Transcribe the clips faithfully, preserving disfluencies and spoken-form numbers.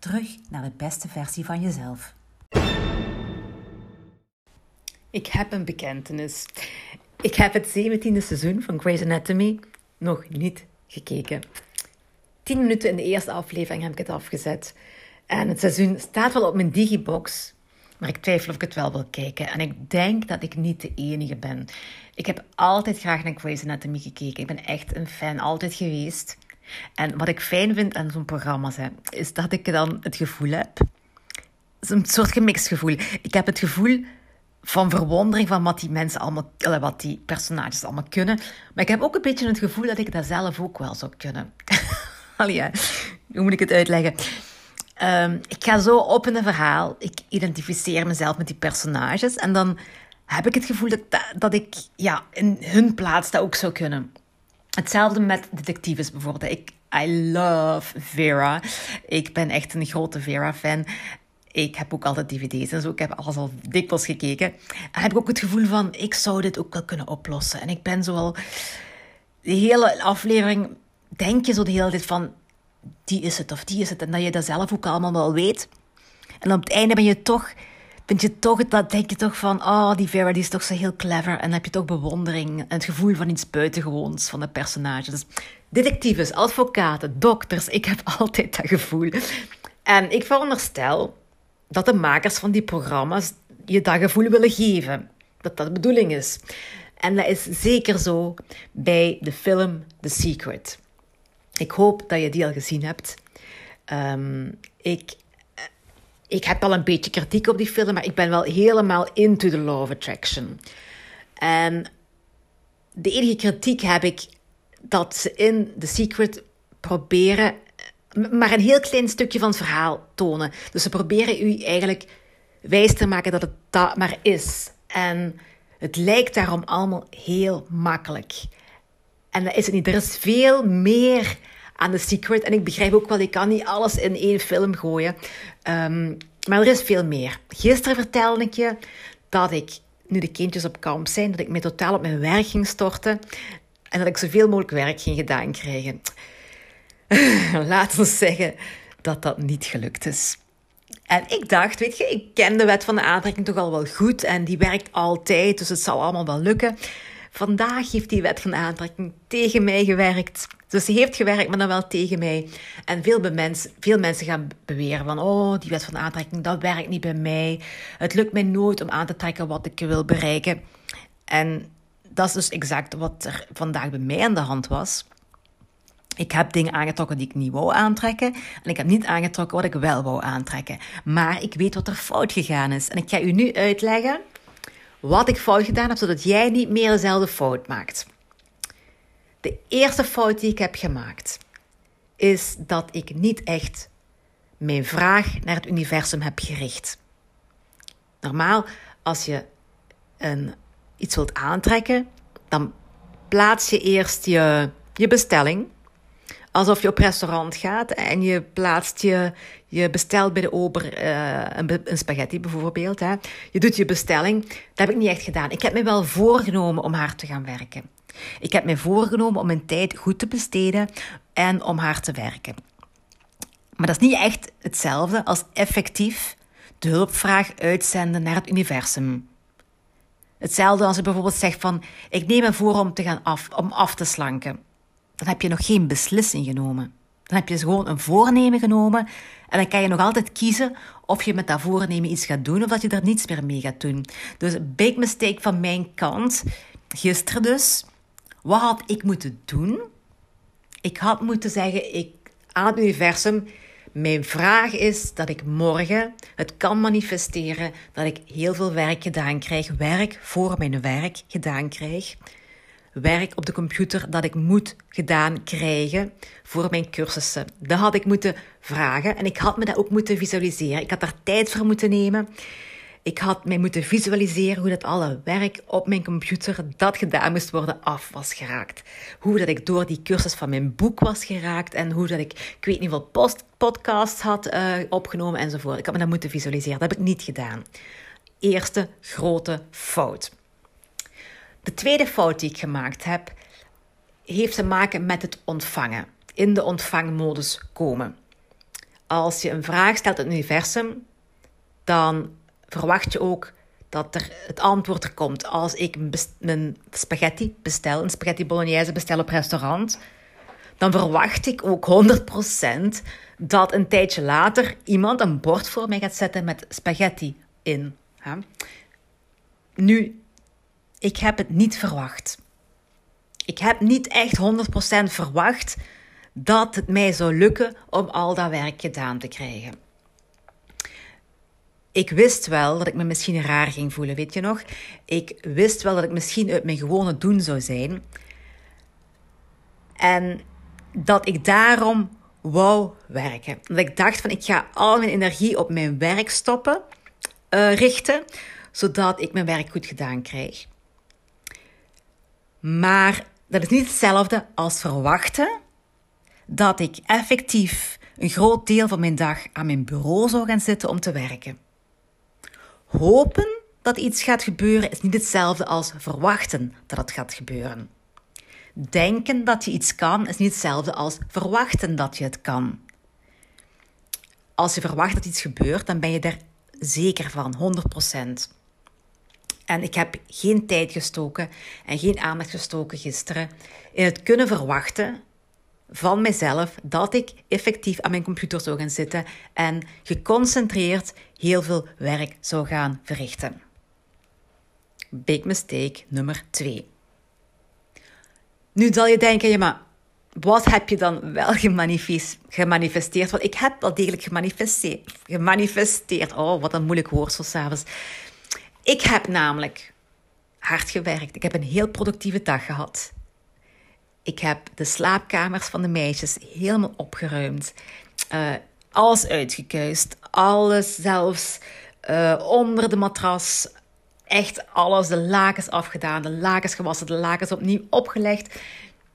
Terug naar de beste versie van jezelf. Ik heb een bekentenis. Ik heb het zeventiende seizoen van Grey's Anatomy nog niet gekeken. tien minuten in de eerste aflevering heb ik het afgezet. En het seizoen staat wel op mijn digibox, maar ik twijfel of ik het wel wil kijken. En ik denk dat ik niet de enige ben. Ik heb altijd graag naar Grey's Anatomy gekeken. Ik ben echt een fan, altijd geweest. En wat ik fijn vind aan zo'n programma's, hè, is dat ik dan het gevoel heb... Het is een soort gemixt gevoel. Ik heb het gevoel van verwondering van wat die mensen allemaal... wat die personages allemaal kunnen. Maar ik heb ook een beetje het gevoel dat ik dat zelf ook wel zou kunnen. Allee, hè. Hoe moet ik het uitleggen? Um, ik ga zo op in een verhaal. Ik identificeer mezelf met die personages. En dan heb ik het gevoel dat, dat ik ja, in hun plaats dat ook zou kunnen. Hetzelfde met detectives bijvoorbeeld. Ik, I love Vera. Ik ben echt een grote Vera-fan. Ik heb ook altijd dvd's en zo. Ik heb alles al dikwijls gekeken. En heb ik ook het gevoel van, ik zou dit ook wel kunnen oplossen. En ik ben zoal... De hele aflevering denk je zo de hele tijd van... Die is het of die is het. En dat je dat zelf ook allemaal wel weet. En op het einde ben je toch... Vind je toch, dat denk je toch van, oh, die Vera die is toch zo heel clever. En dan heb je toch bewondering en het gevoel van iets buitengewoons van de personage. Dus detectives, advocaten, dokters, ik heb altijd dat gevoel. En ik veronderstel dat de makers van die programma's je dat gevoel willen geven. Dat dat de bedoeling is. En dat is zeker zo bij de film The Secret. Ik hoop dat je die al gezien hebt. Um, ik... Ik heb al een beetje kritiek op die film, maar ik ben wel helemaal into the law of attraction. En de enige kritiek heb ik dat ze in The Secret proberen, maar een heel klein stukje van het verhaal tonen. Dus ze proberen u eigenlijk wijs te maken dat het dat maar is. En het lijkt daarom allemaal heel makkelijk. En dat is het niet. Er is veel meer... aan The Secret. En ik begrijp ook wel, ik kan niet alles in één film gooien. Um, maar er is veel meer. Gisteren vertelde ik je dat ik, nu de kindjes op kamp zijn, dat ik me totaal op mijn werk ging storten. En dat ik zoveel mogelijk werk ging gedaan krijgen. Laten we zeggen dat dat niet gelukt is. En ik dacht, weet je, ik ken de wet van de aantrekking toch al wel goed. En die werkt altijd, dus het zal allemaal wel lukken. Vandaag heeft die wet van de aantrekking tegen mij gewerkt. Dus die heeft gewerkt, maar dan wel tegen mij. En veel, bemens, veel mensen gaan beweren van... Oh, die wet van de aantrekking, dat werkt niet bij mij. Het lukt mij nooit om aan te trekken wat ik wil bereiken. En dat is dus exact wat er vandaag bij mij aan de hand was. Ik heb dingen aangetrokken die ik niet wou aantrekken. En ik heb niet aangetrokken wat ik wel wou aantrekken. Maar ik weet wat er fout gegaan is. En ik ga u nu uitleggen... wat ik fout gedaan heb, zodat jij niet meer dezelfde fout maakt. De eerste fout die ik heb gemaakt... is dat ik niet echt mijn vraag naar het universum heb gericht. Normaal, als je een, iets wilt aantrekken... dan plaats je eerst je, je bestelling. Alsof je op restaurant gaat en je plaatst je... Je bestelt bij de ober uh, een, een spaghetti bijvoorbeeld. Hè. Je doet je bestelling. Dat heb ik niet echt gedaan. Ik heb me wel voorgenomen om hard te gaan werken. Ik heb me voorgenomen om mijn tijd goed te besteden en om hard te werken. Maar dat is niet echt hetzelfde als effectief de hulpvraag uitzenden naar het universum. Hetzelfde als je bijvoorbeeld zegt van... Ik neem me voor om te gaan af, om af te slanken. Dan heb je nog geen beslissing genomen. Dan heb je gewoon een voornemen genomen en dan kan je nog altijd kiezen of je met dat voornemen iets gaat doen of dat je daar niets meer mee gaat doen. Dus big mistake van mijn kant, gisteren dus. Wat had ik moeten doen? Ik had moeten zeggen ik, aan het universum, mijn vraag is dat ik morgen het kan manifesteren dat ik heel veel werk gedaan krijg, werk voor mijn werk gedaan krijg. werk op de computer dat ik moet gedaan krijgen voor mijn cursussen. Dat had ik moeten vragen en ik had me dat ook moeten visualiseren. Ik had daar tijd voor moeten nemen. Ik had mij moeten visualiseren hoe dat alle werk op mijn computer dat gedaan moest worden af was geraakt. Hoe dat ik door die cursus van mijn boek was geraakt en hoe dat ik, ik weet niet hoeveel post, podcasts had uh, opgenomen enzovoort. Ik had me dat moeten visualiseren. Dat heb ik niet gedaan. Eerste grote fout. De tweede fout die ik gemaakt heb, heeft te maken met het ontvangen. In de ontvangmodus komen. Als je een vraag stelt aan het universum, dan verwacht je ook dat er het antwoord er komt. Als ik een spaghetti bestel, een spaghetti bolognese bestel op restaurant, dan verwacht ik ook honderd procent dat een tijdje later iemand een bord voor mij gaat zetten met spaghetti in. Ja. Nu, ik heb het niet verwacht. Ik heb niet echt honderd procent verwacht dat het mij zou lukken om al dat werk gedaan te krijgen. Ik wist wel dat ik me misschien raar ging voelen, weet je nog? Ik wist wel dat ik misschien uit mijn gewone doen zou zijn. En dat ik daarom wou werken. Dat ik dacht van, ik ga al mijn energie op mijn werk stoppen, uh, richten, zodat ik mijn werk goed gedaan krijg. Maar dat is niet hetzelfde als verwachten dat ik effectief een groot deel van mijn dag aan mijn bureau zou gaan zitten om te werken. Hopen dat iets gaat gebeuren is niet hetzelfde als verwachten dat het gaat gebeuren. Denken dat je iets kan is niet hetzelfde als verwachten dat je het kan. Als je verwacht dat iets gebeurt, dan ben je er zeker van, honderd procent. En ik heb geen tijd gestoken en geen aandacht gestoken gisteren in het kunnen verwachten van mezelf dat ik effectief aan mijn computer zou gaan zitten en geconcentreerd heel veel werk zou gaan verrichten. Big mistake nummer twee. Nu zal je denken, ja, maar wat heb je dan wel gemanifesteerd? Want ik heb wel degelijk gemanifesteerd. gemanifesteerd. Oh, wat een moeilijk woord zo 's avonds. Ik heb namelijk hard gewerkt. Ik heb een heel productieve dag gehad. Ik heb de slaapkamers van de meisjes helemaal opgeruimd. Uh, alles uitgekuist. Alles zelfs uh, onder de matras. Echt alles. De lakens afgedaan. De lakens gewassen. De lakens opnieuw opgelegd.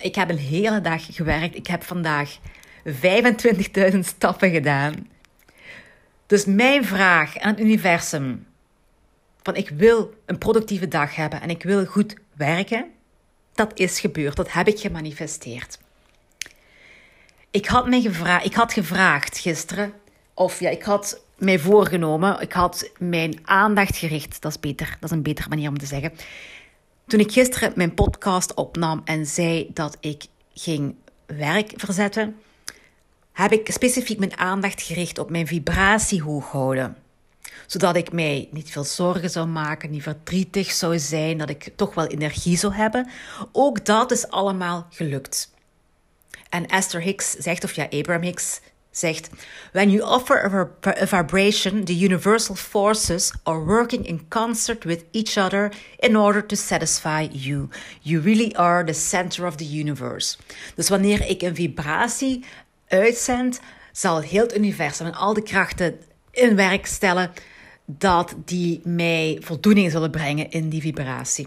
Ik heb een hele dag gewerkt. Ik heb vandaag vijfentwintigduizend stappen gedaan. Dus mijn vraag aan het universum. Van ik wil een productieve dag hebben. En ik wil goed werken. Dat is gebeurd, dat heb ik gemanifesteerd. Ik had, mij gevra- ik had gevraagd gisteren, of ja, ik had mij voorgenomen, ik had mijn aandacht gericht, dat is beter, dat is een betere manier om te zeggen. Toen ik gisteren mijn podcast opnam en zei dat ik ging werk verzetten, heb ik specifiek mijn aandacht gericht op mijn vibratie hoog houden. Zodat ik mij niet veel zorgen zou maken, niet verdrietig zou zijn, dat ik toch wel energie zou hebben. Ook dat is allemaal gelukt. En Esther Hicks zegt, of ja, Abraham Hicks zegt: When you offer a vibration, the universal forces are working in concert with each other in order to satisfy you. You really are the center of the universe. Dus wanneer ik een vibratie uitzend, zal heel het universum en al de krachten in werk stellen dat die mij voldoening zullen brengen in die vibratie.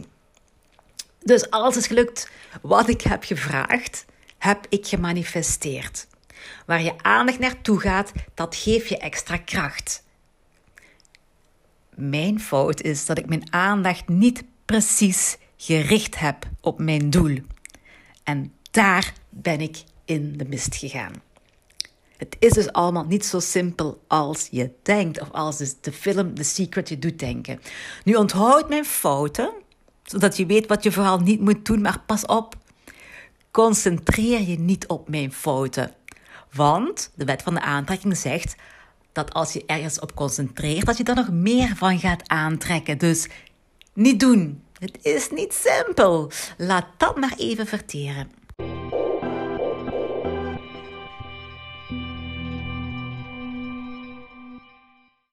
Dus alles is gelukt. Wat ik heb gevraagd, heb ik gemanifesteerd. Waar je aandacht naartoe gaat, dat geeft je extra kracht. Mijn fout is dat ik mijn aandacht niet precies gericht heb op mijn doel. En daar ben ik in de mist gegaan. Het is dus allemaal niet zo simpel als je denkt. Of als de film The Secret je doet denken. Nu onthoud mijn fouten. Zodat je weet wat je vooral niet moet doen. Maar pas op. Concentreer je niet op mijn fouten. Want de wet van de aantrekking zegt dat als je ergens op concentreert, dat je daar nog meer van gaat aantrekken. Dus niet doen. Het is niet simpel. Laat dat maar even verteren.